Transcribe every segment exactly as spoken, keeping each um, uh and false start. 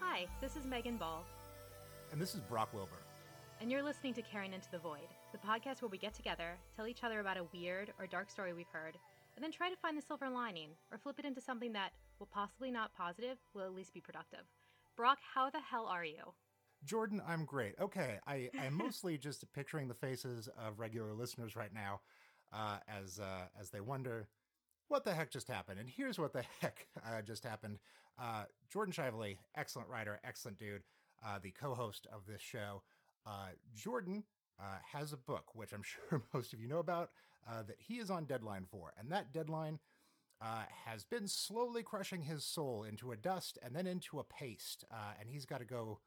Hi, this is Megan Ball. And this is Brock Wilbur. And you're listening to Carrying Into the Void, the podcast where we get together, tell each other about a weird or dark story we've heard, and then try to find the silver lining, or flip it into something that, while possibly not positive, will at least be productive. Brock, how the hell are you? Jordan, I'm great. Okay, I, I'm mostly just picturing the faces of regular listeners right now uh, as uh, as they wonder, what the heck just happened? And here's what the heck uh, just happened. Uh, Jordan Shively, excellent writer, excellent dude, uh, the co-host of this show. Uh, Jordan uh, has a book, which I'm sure most of you know about, uh, that he is on deadline for. And that deadline uh, has been slowly crushing his soul into a dust and then into a paste. Uh, and he's got to go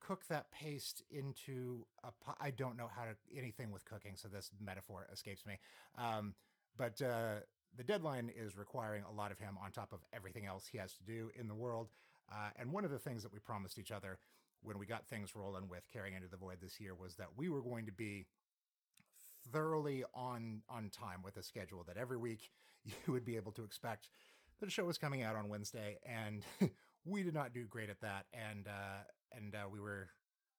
cook that paste into a pot. I don't know how to anything with cooking, so this metaphor escapes me. Um, but uh, the deadline is requiring a lot of him on top of everything else he has to do in the world. Uh, and one of the things that we promised each other when we got things rolling with Carrying Into the Void this year was that we were going to be thoroughly on on time with a schedule, that every week you would be able to expect that a show was coming out on Wednesday, and we did not do great at that. And uh, and uh, we were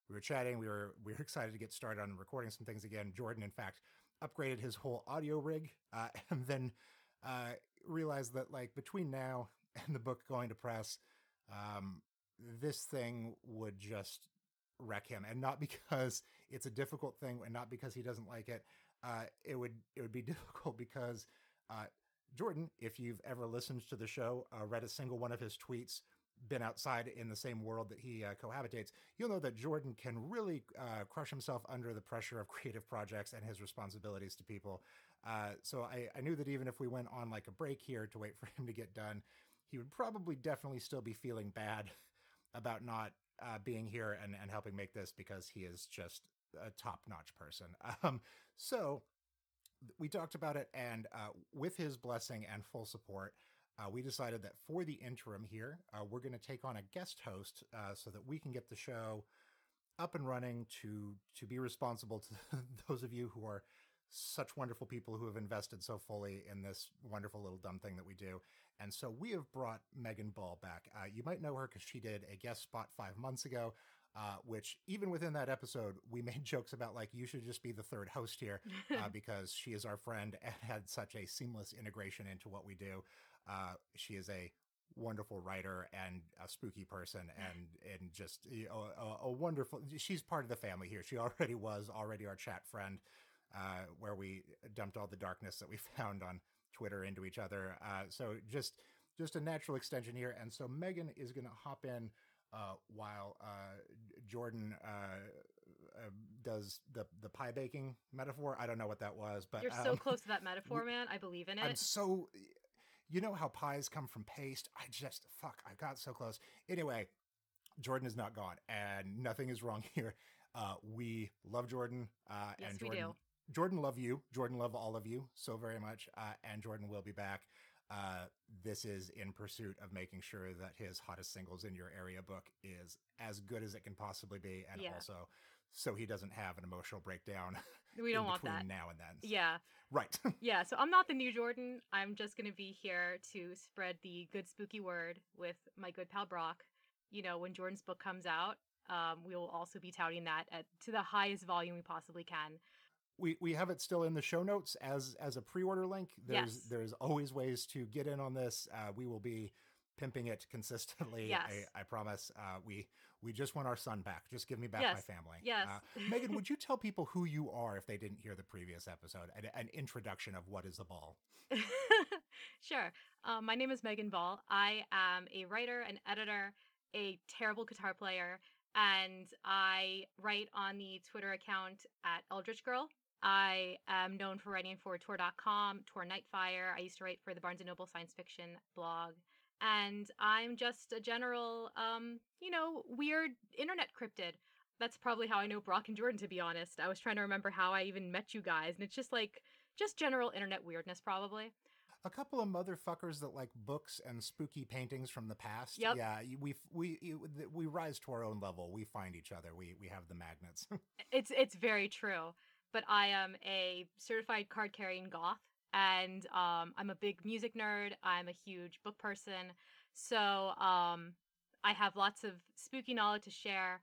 we were chatting, we were we were excited to get started on recording some things again. Jordan, in fact, upgraded his whole audio rig, uh, and then uh, realized that, like, between now and the book going to press, um, this thing would just wreck him, and not because it's a difficult thing and not because he doesn't like it. Uh, it would, it would be difficult because, uh, Jordan, if you've ever listened to the show, uh, read a single one of his tweets, been outside in the same world that he uh, cohabitates, you'll know that Jordan can really uh, crush himself under the pressure of creative projects and his responsibilities to people. Uh, so I, I knew that even if we went on like a break here to wait for him to get done, he would probably definitely still be feeling bad about not uh, being here and, and helping make this, because he is just a top-notch person. Um, so we talked about it, and uh, with his blessing and full support, uh, we decided that for the interim here, uh, we're going to take on a guest host uh, so that we can get the show up and running to, to be responsible to those of you who are such wonderful people who have invested so fully in this wonderful little dumb thing that we do. And so we have brought Megan Ball back. Uh, you might know her because she did a guest spot five months ago, uh, which even within that episode, we made jokes about, like, you should just be the third host here uh, because she is our friend and had such a seamless integration into what we do. Uh, she is a wonderful writer and a spooky person, and and just, you know, a, a wonderful, she's part of the family here. She already was already our chat friend, uh, where we dumped all the darkness that we found on Twitter into each other. Uh, so just, just a natural extension here. And so Megan is going to hop in, uh, while, uh, Jordan, uh, uh, does the, the pie baking metaphor. I don't know what that was, but you're um, so close to that metaphor, man. I believe in it. I'm so, you know how pies come from paste. I just, fuck, I got so close. Anyway, Jordan is not gone and nothing is wrong here. Uh, we love Jordan. Uh, yes, and Jordan, we do. Jordan, love you. Jordan, love all of you so very much. Uh, and Jordan will be back. Uh, this is in pursuit of making sure that his hottest singles in your area book is as good as it can possibly be. And yeah, also so he doesn't have an emotional breakdown. We don't in want that now and then. Yeah. Right. Yeah. So I'm not the new Jordan. I'm just going to be here to spread the good spooky word with my good pal Brock. You know, when Jordan's book comes out, um, we will also be touting that at, to the highest volume we possibly can. We we have it still in the show notes as as a pre-order link. There's yes. there's always ways to get in on this. Uh, we will be pimping it consistently. Yes. I, I promise. Uh, we we just want our son back. Just give me back yes. my family. Yes. Uh, Megan, would you tell people who you are if they didn't hear the previous episode? An, an introduction of what is the Ball. Sure. Um, my name is Megan Ball. I am a writer, an editor, a terrible guitar player, and I write on the Twitter account at Eldritch Girl. I am known for writing for Tor dot com, Tor Nightfire. I used to write for the Barnes and Noble science fiction blog. And I'm just a general, um, you know, weird internet cryptid. That's probably how I know Brock and Jordan, to be honest. I was trying to remember how I even met you guys. And it's just like Just general internet weirdness, probably. A couple of motherfuckers that like books and spooky paintings from the past. Yep. Yeah, we we we rise to our own level. We find each other. We we have the magnets. It's it's very true. But I am a certified card-carrying goth, and um, I'm a big music nerd. I'm a huge book person. So um, I have lots of spooky knowledge to share,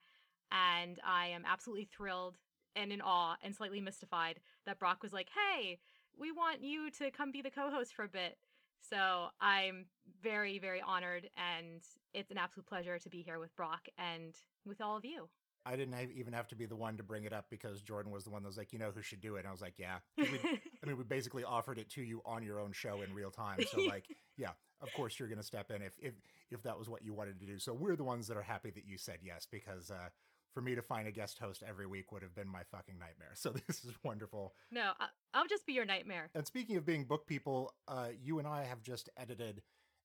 and I am absolutely thrilled and in awe and slightly mystified that Brock was like, hey, we want you to come be the co-host for a bit. So I'm very, very honored, and it's an absolute pleasure to be here with Brock and with all of you. I didn't even have to be the one to bring it up because Jordan was the one that was like, you know who should do it? And I was like, yeah. I mean, we basically offered it to you on your own show in real time. So like, yeah, of course you're going to step in if, if if that was what you wanted to do. So we're the ones that are happy that you said yes, because uh, for me to find a guest host every week would have been my fucking nightmare. So this is wonderful. No, I'll just be your nightmare. And speaking of being book people, uh, you and I have just edited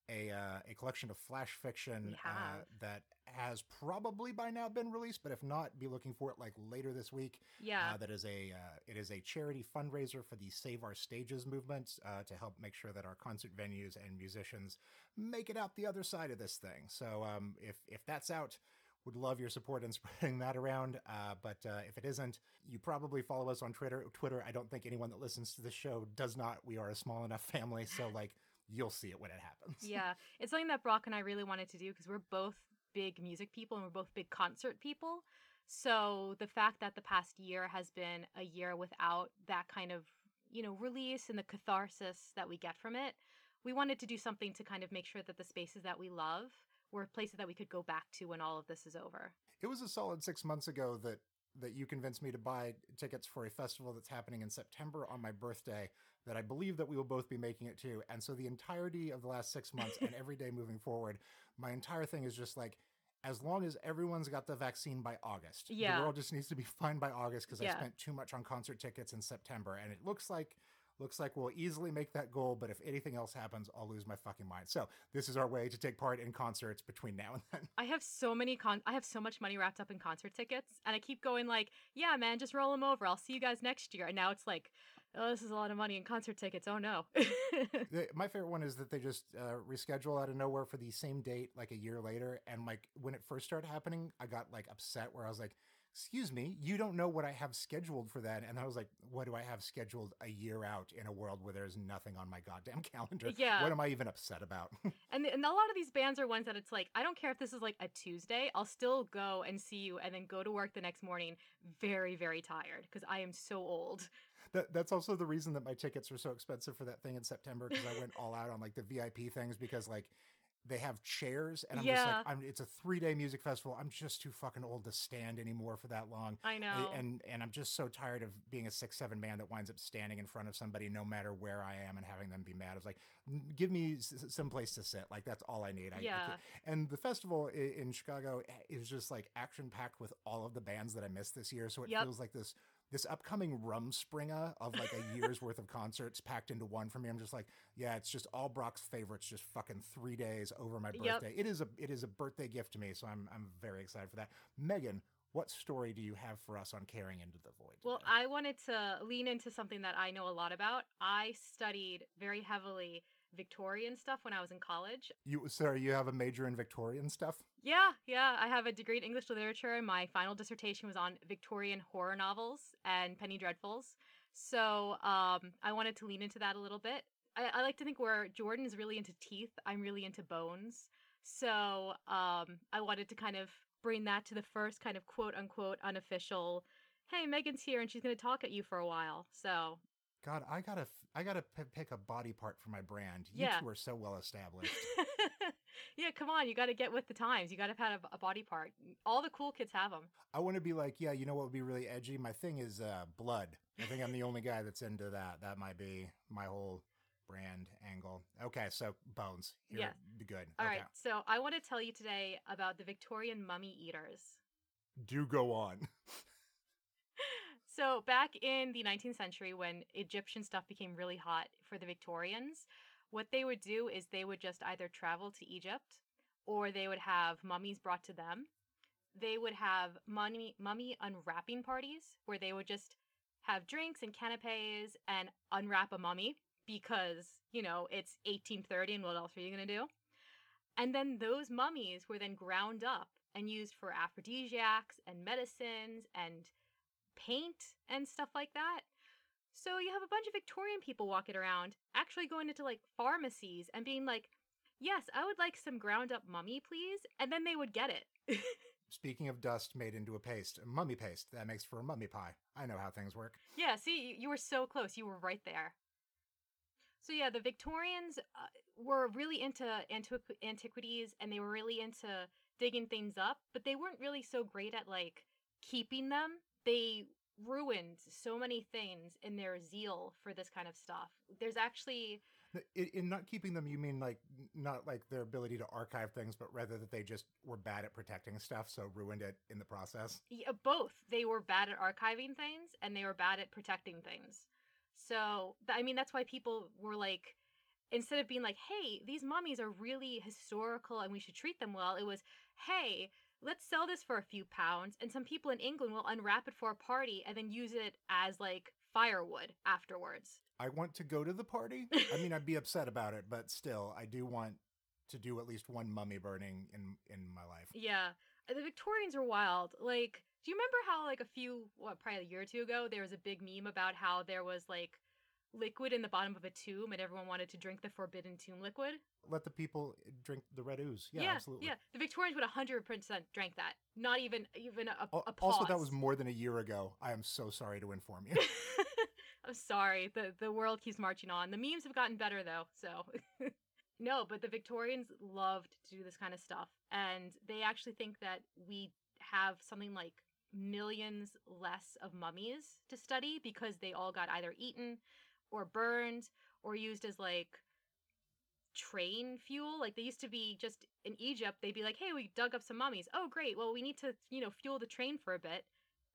a uh, a collection of flash fiction uh, that has probably by now been released, but if not, be looking for it like later this week. Yeah, uh, that is a uh, it is a charity fundraiser for the Save Our Stages movement uh, to help make sure that our concert venues and musicians make it out the other side of this thing. So um, if if that's out, would love your support in spreading that around. Uh, but uh, if it isn't, you probably follow us on Twitter. Twitter. I don't think anyone that listens to the show does not. We are a small enough family, so like. You'll see it when it happens. Yeah. It's something that Brock and I really wanted to do because we're both big music people and we're both big concert people. So the fact that the past year has been a year without that kind of, you know, release and the catharsis that we get from it, we wanted to do something to kind of make sure that the spaces that we love were places that we could go back to when all of this is over. It was a solid six months ago that that you convinced me to buy tickets for a festival that's happening in September on my birthday that I believe that we will both be making it to. And so the entirety of the last six months and every day moving forward, my entire thing is just like, as long as everyone's got the vaccine by August, yeah. The world just needs to be fine by August because yeah. I spent too much on concert tickets in September. And it looks like Looks like we'll easily make that goal, but if anything else happens, I'll lose my fucking mind. So this is our way to take part in concerts between now and then. I have so many con- I have so much money wrapped up in concert tickets, and I keep going like, yeah, man, just roll them over. I'll see you guys next year. And now it's like, oh, this is a lot of money in concert tickets. Oh, no. the, my favorite one is that they just uh, reschedule out of nowhere for the same date like a year later. And like when it first started happening, I got like upset where I was like, excuse me, you don't know what I have scheduled for that. And I was like, what do I have scheduled a year out in a world where there's nothing on my goddamn calendar? Yeah. What am I even upset about? and, and a lot of these bands are ones that it's like, I don't care if this is like a Tuesday, I'll still go and see you and then go to work the next morning very, very tired because I am so old. That That's also the reason that my tickets were so expensive for that thing in September because I went all out on like the V I P things because like, they have chairs, and I'm yeah. just like, I'm, it's a three-day music festival. I'm just too fucking old to stand anymore for that long. I know. I, and and I'm just so tired of being a six seven man that winds up standing in front of somebody no matter where I am and having them be mad. I was like, give me s- some place to sit. Like, that's all I need. I, yeah. I and the festival in, in Chicago is just, like, action-packed with all of the bands that I missed this year, so it yep. feels like this... This upcoming Rumspringa of like a year's worth of concerts packed into one for me. I'm just like, yeah, it's just all Brock's favorites, just fucking three days over my birthday. Yep. It is a it is a birthday gift to me, so I'm I'm very excited for that. Megan, what story do you have for us on Carrying Into the Void today? Well, I wanted to lean into something that I know a lot about. I studied very heavily Victorian stuff when I was in college. You sorry, you have a major in Victorian stuff? Yeah, yeah. I have a degree in English literature, and my final dissertation was on Victorian horror novels and Penny Dreadfuls. So um, I wanted to lean into that a little bit. I, I like to think where Jordan is really into teeth, I'm really into bones. So um, I wanted to kind of bring that to the first kind of quote-unquote unofficial, hey, Megan's here, and she's going to talk at you for a while. So... God, I gotta, I gotta p- pick a body part for my brand. You yeah. two are so well established. yeah, come on, you gotta get with the times. You gotta have a, a body part. All the cool kids have them. I want to be like, yeah, you know what would be really edgy? My thing is uh, blood. I think I'm the only guy that's into that. That might be my whole brand angle. Okay, so bones. You're yeah, good. All okay. right, so I want to tell you today about the Victorian mummy eaters. Do go on. So back in the nineteenth century, when Egyptian stuff became really hot for the Victorians, what they would do is they would just either travel to Egypt or they would have mummies brought to them. They would have mummy, mummy unwrapping parties where they would just have drinks and canapes and unwrap a mummy because, you know, it's eighteen thirty and what else are you going to do? And then those mummies were then ground up and used for aphrodisiacs and medicines and paint and stuff like that. So you have a bunch of Victorian people walking around, actually going into, like, pharmacies and being like, yes, I would like some ground-up mummy, please. And then they would get it. Speaking of dust made into a paste, mummy paste, that makes for a mummy pie. I know how things work. Yeah, see, you were so close. You were right there. So yeah, the Victorians uh, were really into antiqu- antiquities, and they were really into digging things up, but they weren't really so great at, like, keeping them. They ruined so many things in their zeal for this kind of stuff. There's actually... In, in not keeping them, you mean, like, not like their ability to archive things, but rather that they just were bad at protecting stuff, so ruined it in the process? Yeah, both. They were bad at archiving things, and they were bad at protecting things. So, I mean, that's why people were like, instead of being like, hey, these mummies are really historical and we should treat them well, it was, hey... let's sell this for a few pounds, and some people in England will unwrap it for a party and then use it as, like, firewood afterwards. I want to go to the party. I mean, I'd be upset about it, but still, I do want to do at least one mummy burning in in my life. Yeah. The Victorians are wild. Like, do you remember how, like, a few, what, probably a year or two ago, there was a big meme about how there was, like, liquid in the bottom of a tomb and everyone wanted to drink the forbidden tomb liquid? Let the people drink the red ooze. Yeah, yeah, absolutely. Yeah, the Victorians would one hundred percent drink that. Not even even a, a pause. Also, that was more than a year ago. I am so sorry to inform you. I'm sorry. The, the world keeps marching on. The memes have gotten better, though. So, no, but the Victorians loved to do this kind of stuff. And they actually think that we have something like millions less of mummies to study because they all got either eaten or burned or used as, like, train fuel. Like, they used to be just in Egypt, they'd be like, hey, we dug up some mummies. Oh, great. Well, we need to, you know, fuel the train for a bit.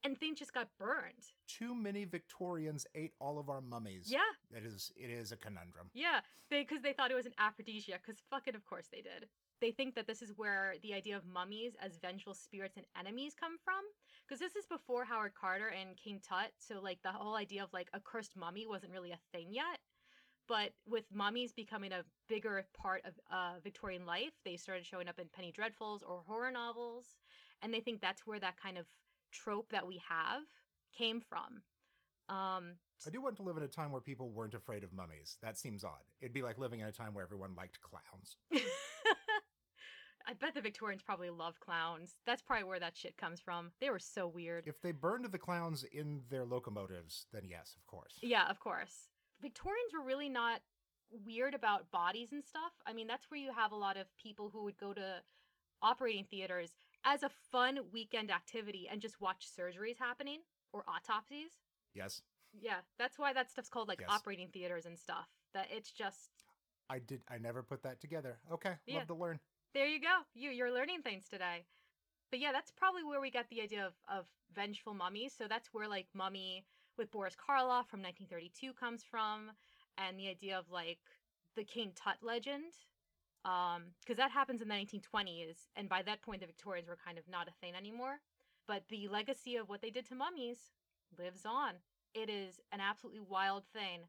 And things just got burned. Too many Victorians ate all of our mummies. Yeah. It is, it is a conundrum. Yeah, because they, they thought it was an aphrodisiac, because fucking of course they did. They think that this is where the idea of mummies as vengeful spirits and enemies come from. Because this is before Howard Carter and King Tut. So, like, the whole idea of, like, a cursed mummy wasn't really a thing yet. But with mummies becoming a bigger part of uh, Victorian life, they started showing up in Penny Dreadfuls or horror novels. And they think that's where that kind of trope that we have came from. Um, I do want to live in a time where people weren't afraid of mummies. That seems odd. It'd be like living in a time where everyone liked clowns. I bet the Victorians probably love clowns. That's probably where that shit comes from. They were so weird. If they burned the clowns in their locomotives, then yes, of course. Yeah, of course. Victorians were really not weird about bodies and stuff. I mean, that's where you have a lot of people who would go to operating theaters as a fun weekend activity and just watch surgeries happening or autopsies. Yes. Yeah, that's why that stuff's called, like, yes, operating theaters and stuff. That it's just... I did. I never put that together. Okay, yeah. Love to learn. There you go. You, you're learning things today. But yeah, that's probably where we got the idea of, of vengeful mummies. So that's where, like, mummy with Boris Karloff from nineteen thirty-two comes from. And the idea of, like, the King Tut legend. Um, because that happens in the nineteen twenties. And by that point, the Victorians were kind of not a thing anymore. But the legacy of what they did to mummies lives on. It is an absolutely wild thing.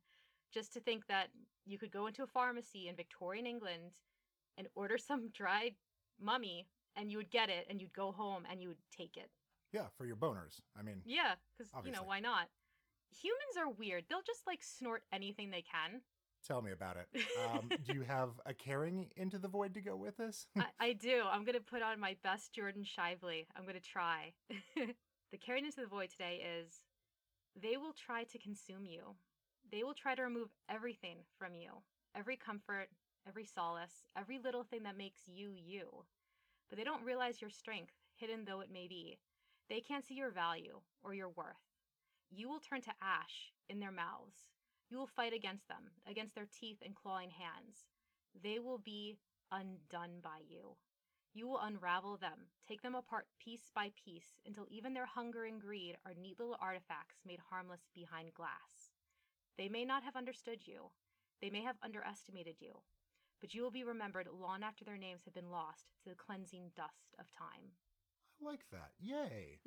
Just to think that you could go into a pharmacy in Victorian England and order some dried mummy, and you would get it, and you'd go home, and you would take it. Yeah, for your boners. I mean, yeah, because, you know, why not? Humans are weird. They'll just, like, snort anything they can. Tell me about it. Um, do you have a Carrying Into the Void to go with us? I, I do. I'm going to put on my best Jordan Shively. I'm going to try. The Carrying Into the Void today is, they will try to consume you. They will try to remove everything from you, every comfort, every solace, every little thing that makes you, you. But they don't realize your strength, hidden though it may be. They can't see your value or your worth. You will turn to ash in their mouths. You will fight against them, against their teeth and clawing hands. They will be undone by you. You will unravel them, take them apart piece by piece, until even their hunger and greed are neat little artifacts made harmless behind glass. They may not have understood you. They may have underestimated you. But you will be remembered long after their names have been lost to the cleansing dust of time. I like that. Yay.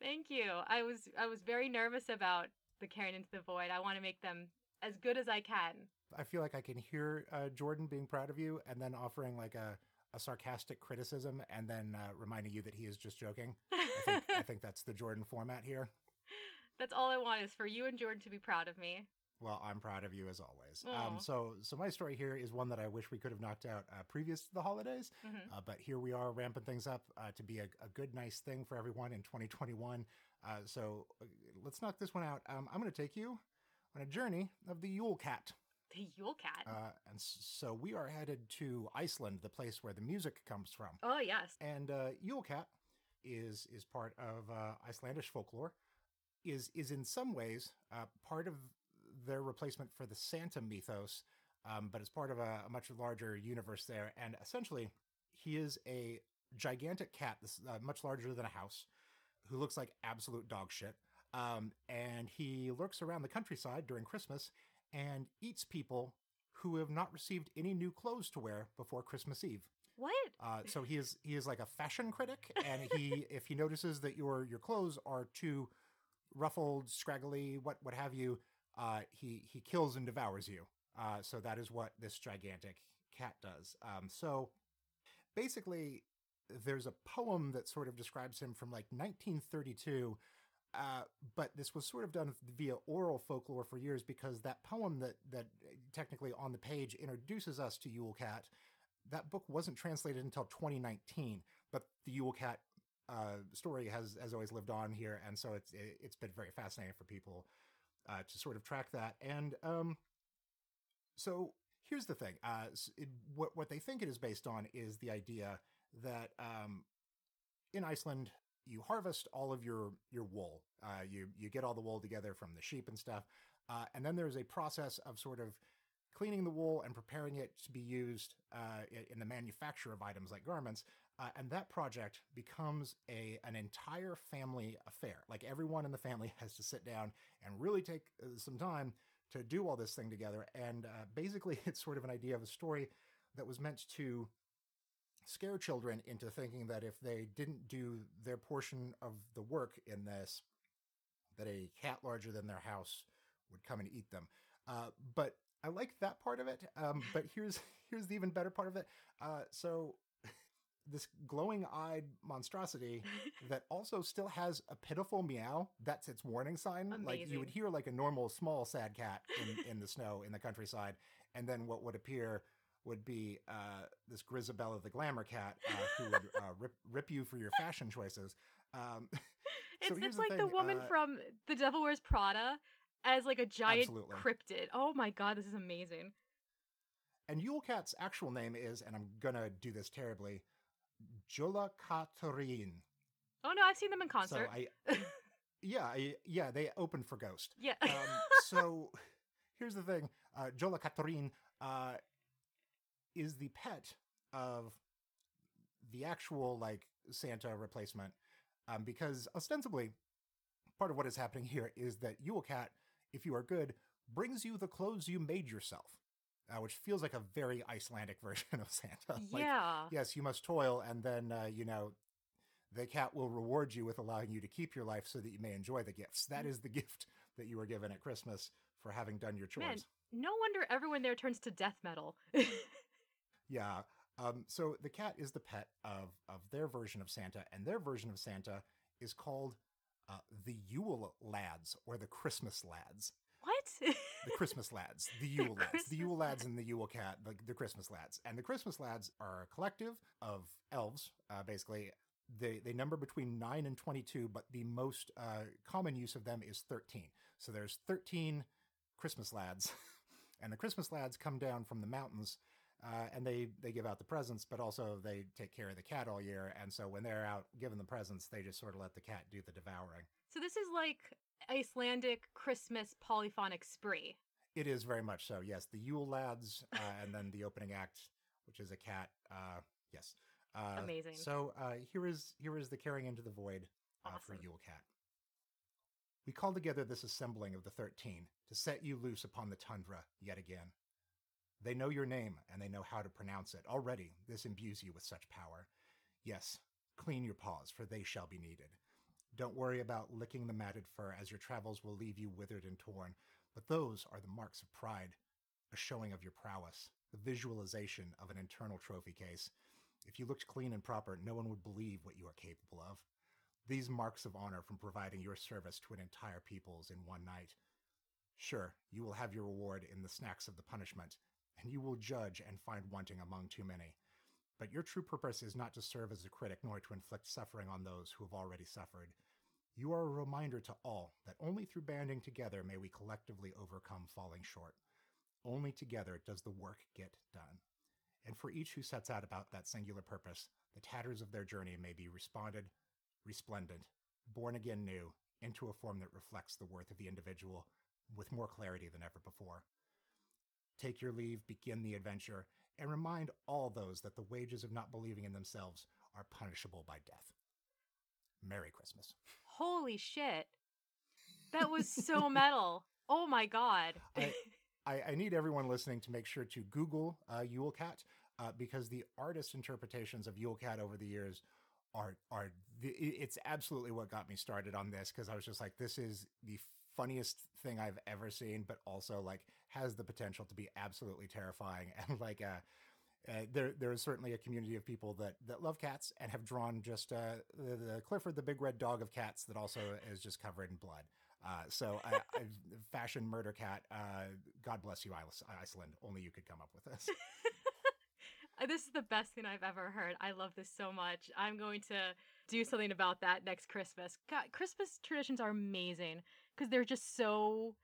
Thank you. you. I was I was very nervous about the Carrying Into the Void. I want to make them as good as I can. I feel like I can hear uh, Jordan being proud of you and then offering like a, a sarcastic criticism and then uh, reminding you that he is just joking. I think, I think that's the Jordan format here. That's all I want is for you and Jordan to be proud of me. Well, I'm proud of you as always. Um, so so my story here is one that I wish we could have knocked out uh, previous to the holidays. Mm-hmm. Uh, but here we are ramping things up uh, to be a, a good, nice thing for everyone in twenty twenty-one. Uh, so let's knock this one out. Um, I'm going to take you on a journey of the Yule Cat. The Yule Cat. Uh, and so we are headed to Iceland, the place where the music comes from. Oh, yes. And uh, Yule Cat is, is part of uh, Icelandic folklore, is, is in some ways uh, part of their replacement for the Santa mythos, um, but it's part of a, a much larger universe there. And essentially, he is a gigantic cat, this uh, much larger than a house, who looks like absolute dog shit. Um, and he lurks around the countryside during Christmas and eats people who have not received any new clothes to wear before Christmas Eve. What? Uh, so he is he is like a fashion critic, and he if he notices that your your clothes are too ruffled, scraggly, what what have you, Uh, he, he kills and devours you. Uh, so that is what this gigantic cat does. Um, so basically, there's a poem that sort of describes him from like nineteen thirty-two, uh, but this was sort of done via oral folklore for years because that poem that, that technically on the page introduces us to Yule Cat, that book wasn't translated until twenty nineteen, but the Yule Cat uh, story has, has always lived on here, and so it's it, it's been very fascinating for people Uh, to sort of track that. And um, so here's the thing. Uh, it, what, what they think it is based on is the idea that um, in Iceland, you harvest all of your, your wool. Uh, you, you get all the wool together from the sheep and stuff. Uh, and then there's a process of sort of cleaning the wool and preparing it to be used uh, in the manufacture of items like garments. Uh, and that project becomes a an entire family affair. Like everyone in the family has to sit down and really take uh, some time to do all this thing together. And uh, basically it's sort of an idea of a story that was meant to scare children into thinking that if they didn't do their portion of the work in this, that a cat larger than their house would come and eat them. Uh, but I like that part of it, um, but here's here's the even better part of it. Uh, so this glowing-eyed monstrosity that also still has a pitiful meow, that's its warning sign. Amazing. Like you would hear like a normal, small, sad cat in, in the snow in the countryside, and then what would appear would be uh, this Grizabella the glamour cat uh, who would uh, rip, rip you for your fashion choices. Um, so it's it's the like thing. the woman uh, from The Devil Wears Prada, as like a giant Absolutely. cryptid. Oh my god, this is amazing. And Yule Cat's actual name is, and I'm gonna do this terribly, Jola Katarine. Oh no, I've seen them in concert. So I, yeah, I, yeah, they opened for Ghost. Yeah. um, so here's the thing: uh, Jola Katarine uh, is the pet of the actual like Santa replacement, um, because ostensibly, part of what is happening here is that Yule Cat, if you are good, brings you the clothes you made yourself, uh, which feels like a very Icelandic version of Santa. Yeah. Like, yes, you must toil, and then, uh, you know, the cat will reward you with allowing you to keep your life so that you may enjoy the gifts. That is the gift that you were given at Christmas for having done your chores. Man, no wonder everyone there turns to death metal. Yeah. Um, so the cat is the pet of, of their version of Santa, and their version of Santa is called Uh, the Yule Lads, or the Christmas Lads. What? The Christmas Lads, the Yule the Lads. Christmas the Yule Lads and the Yule Cat, the, the Christmas Lads. And the Christmas Lads are a collective of elves, uh, basically. They they number between nine and twenty-two, but the most uh, common use of them is thirteen. So there's thirteen Christmas Lads. And the Christmas Lads come down from the mountains, uh, and they, they give out the presents, but also they take care of the cat all year. And so when they're out giving the presents, they just sort of let the cat do the devouring. So this is like Icelandic Christmas polyphonic spree. It is very much so, yes. The Yule Lads, uh, and then the opening act, which is a cat. Uh, yes. Uh, Amazing. So uh, here is here is the Carrying Into the Void uh, awesome. for Yule Cat. We call together this assembling of the thirteen to set you loose upon the tundra yet again. They know your name, and they know how to pronounce it. Already, this imbues you with such power. Yes, clean your paws, for they shall be needed. Don't worry about licking the matted fur, as your travels will leave you withered and torn. But those are the marks of pride, a showing of your prowess, the visualization of an internal trophy case. If you looked clean and proper, no one would believe what you are capable of. These marks of honor from providing your service to an entire peoples in one night. Sure, you will have your reward in the snacks of the punishment, and you will judge and find wanting among too many. But your true purpose is not to serve as a critic, nor to inflict suffering on those who have already suffered. You are a reminder to all that only through banding together may we collectively overcome falling short. Only together does the work get done. And for each who sets out about that singular purpose, the tatters of their journey may be responded, resplendent, born again new, into a form that reflects the worth of the individual with more clarity than ever before. Take your leave, begin the adventure, and remind all those that the wages of not believing in themselves are punishable by death. Merry Christmas. Holy shit. That was so metal. Oh my God. I, I, I need everyone listening to make sure to Google uh, Yule Cat, uh, because the artist interpretations of Yule Cat over the years are, are the, it's absolutely what got me started on this, because I was just like, this is the funniest thing I've ever seen, but also like has the potential to be absolutely terrifying. And like uh, uh there there is certainly a community of people that that love cats and have drawn just uh the, the Clifford, the big red dog of cats, that also is just covered in blood. Uh so I, I fashion murder cat. Uh god bless you, Iceland. Only you could come up with this. This is the best thing I've ever heard. I love this so much. I'm going to do something about that next Christmas. God, Christmas traditions are amazing because they're just so...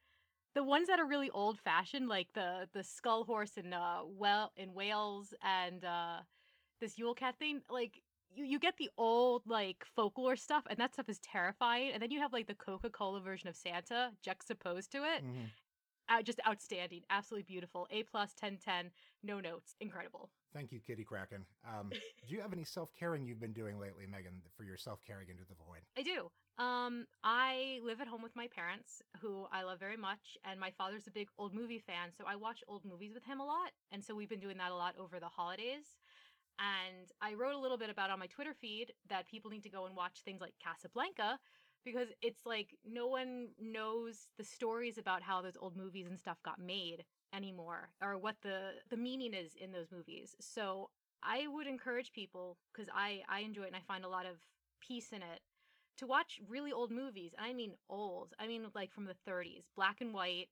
The ones that are really old-fashioned, like the the skull horse in, uh, well, in Wales and uh, this Yule Cat thing, like, you, you get the old, like, folklore stuff, and that stuff is terrifying. And then you have, like, the Coca-Cola version of Santa juxtaposed to it. Mm-hmm. Uh, just outstanding. Absolutely beautiful. A-plus, ten ten, no notes. Incredible. Thank you, Kitty Kraken. Um, do you have any self-caring you've been doing lately, Megan, for your self-caring into the void? I do. Um, I live at home with my parents, who I love very much, and my father's a big old movie fan, so I watch old movies with him a lot, and so we've been doing that a lot over the holidays. And I wrote a little bit about on my Twitter feed that people need to go and watch things like Casablanca, because it's like no one knows the stories about how those old movies and stuff got made anymore, or what the the meaning is in those movies. So I would encourage people, because I, I enjoy it and I find a lot of peace in it, to watch really old movies. And I mean old. I mean like from the thirties, black and white.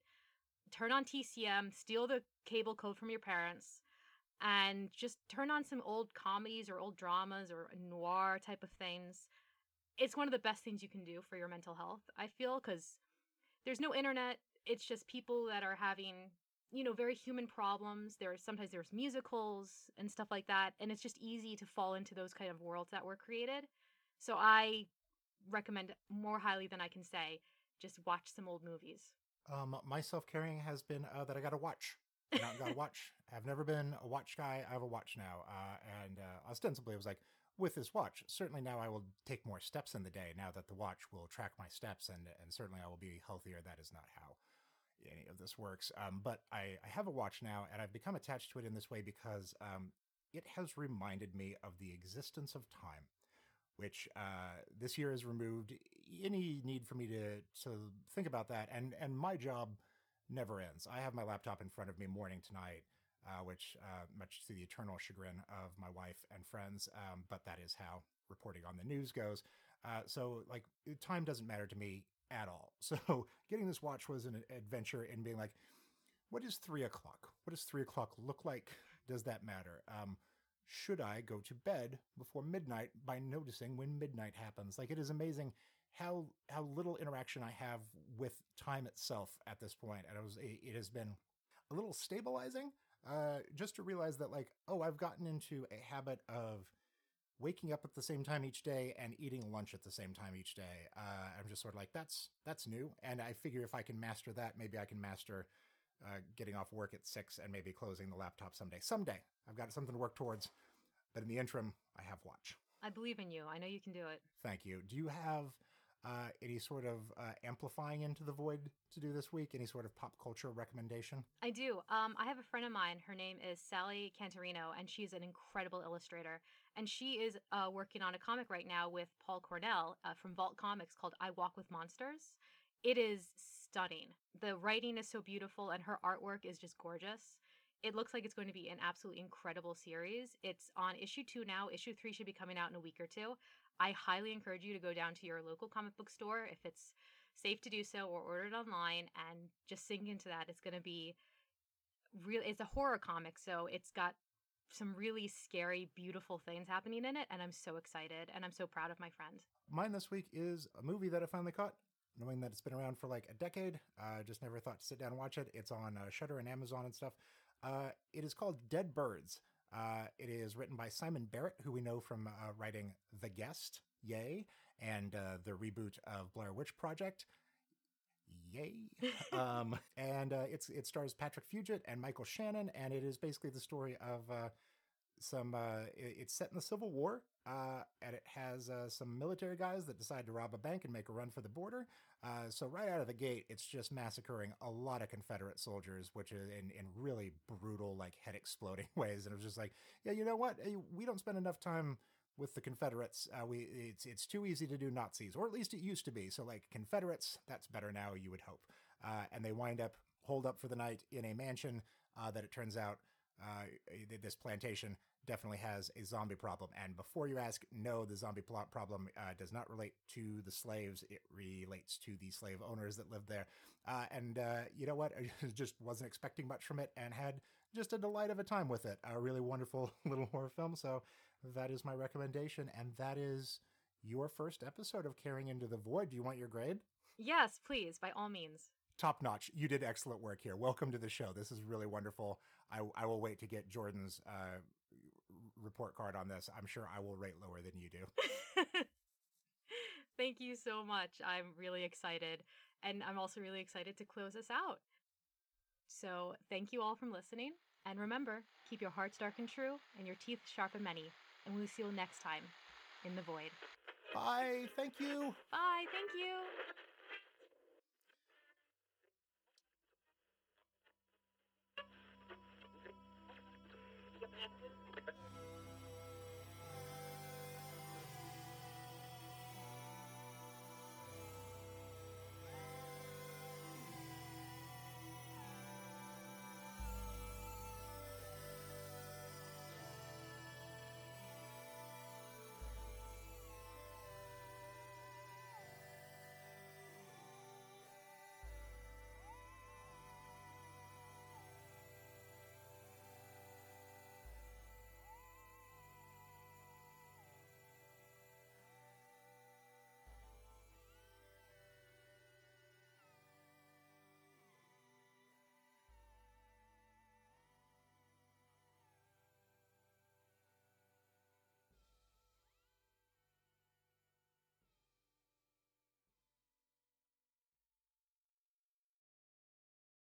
Turn on T C M, steal the cable code from your parents, and just turn on some old comedies or old dramas or noir type of things. It's one of the best things you can do for your mental health, I feel, because there's no internet. It's just people that are having, you know, very human problems. There are sometimes there's musicals and stuff like that, and it's just easy to fall into those kind of worlds that were created. So I recommend more highly than I can say. Just watch some old movies. Um, my self-caring has been uh, that I got to watch. I got to watch. I've never been a watch guy. I have a watch now, uh, and uh, ostensibly it was like, with this watch, certainly now I will take more steps in the day now that the watch will track my steps, and and certainly I will be healthier. That is not how any of this works. Um, but I, I have a watch now, and I've become attached to it in this way because um, it has reminded me of the existence of time, which uh, this year has removed any need for me to to think about that. And, and my job never ends. I have my laptop in front of me morning to night. Uh, which, uh, much to the eternal chagrin of my wife and friends, um, but that is how reporting on the news goes. Uh, so, like, time doesn't matter to me at all. So getting this watch was an adventure in being like, what is three o'clock? What does three o'clock look like? Does that matter? Um, should I go to bed before midnight by noticing when midnight happens? Like, it is amazing how how little interaction I have with time itself at this point. And it was it has been a little stabilizing. Uh, just to realize that, like, oh, I've gotten into a habit of waking up at the same time each day and eating lunch at the same time each day. Uh, I'm just sort of like, that's that's new. And I figure if I can master that, maybe I can master uh, getting off work at six and maybe closing the laptop someday. Someday. I've got something to work towards. But in the interim, I have watch. I believe in you. I know you can do it. Thank you. Do you have uh, any sort of uh, amplifying Into the Void to do this week? Any sort of pop culture recommendation? I do. Um, I have a friend of mine. Her name is Sally Cantorino, and she's an incredible illustrator. And she is uh, working on a comic right now with Paul Cornell uh, from Vault Comics called I Walk with Monsters. It is stunning. The writing is so beautiful, and her artwork is just gorgeous. It looks like it's going to be an absolutely incredible series. It's on issue two now. Issue three should be coming out in a week or two. I highly encourage you to go down to your local comic book store if it's safe to do so, or order it online and just sink into that. It's going to be real. It's a horror comic, so it's got some really scary, beautiful things happening in it, and I'm so excited, and I'm so proud of my friend. Mine this week is a movie that I finally caught, knowing that it's been around for like a decade. I uh, just never thought to sit down and watch it. It's on uh, Shudder and Amazon and stuff. Uh, it is called Dead Birds. Uh, it is written by Simon Barrett, who we know from uh, writing The Guest, yay, and uh, the reboot of Blair Witch Project, yay. um, and uh, it's it stars Patrick Fugit and Michael Shannon, and it is basically the story of uh, some, uh, it, it's set in the Civil War, uh, and it has uh, some military guys that decide to rob a bank and make a run for the border. Uh, so right out of the gate, it's just massacring a lot of Confederate soldiers, which is in, in really brutal, like head exploding ways. And it was just like, yeah, you know what? We don't spend enough time with the Confederates. Uh, we it's it's too easy to do Nazis, or at least it used to be. So like Confederates, that's better now, you would hope. Uh, and they wind up holed up for the night in a mansion uh, that it turns out uh, this plantation definitely has a zombie problem. And before you ask, no, the zombie plot problem uh, does not relate to the slaves. It relates to the slave owners that lived there. Uh, and uh, you know what? I just wasn't expecting much from it and had just a delight of a time with it. A really wonderful little horror film. So that is my recommendation. And that is your first episode of Carrying Into the Void. Do you want your grade? Yes, please. By all means. Top notch. You did excellent work here. Welcome to the show. This is really wonderful. I, I will wait to get Jordan's uh, report card on this. I'm sure I will rate lower than you do. Thank you so much. I'm really excited. And I'm also really excited to close us out. So thank you all for listening. And remember, keep your hearts dark and true and your teeth sharp and many. And we'll see you next time in the void. Bye. Thank you. Bye. Thank you.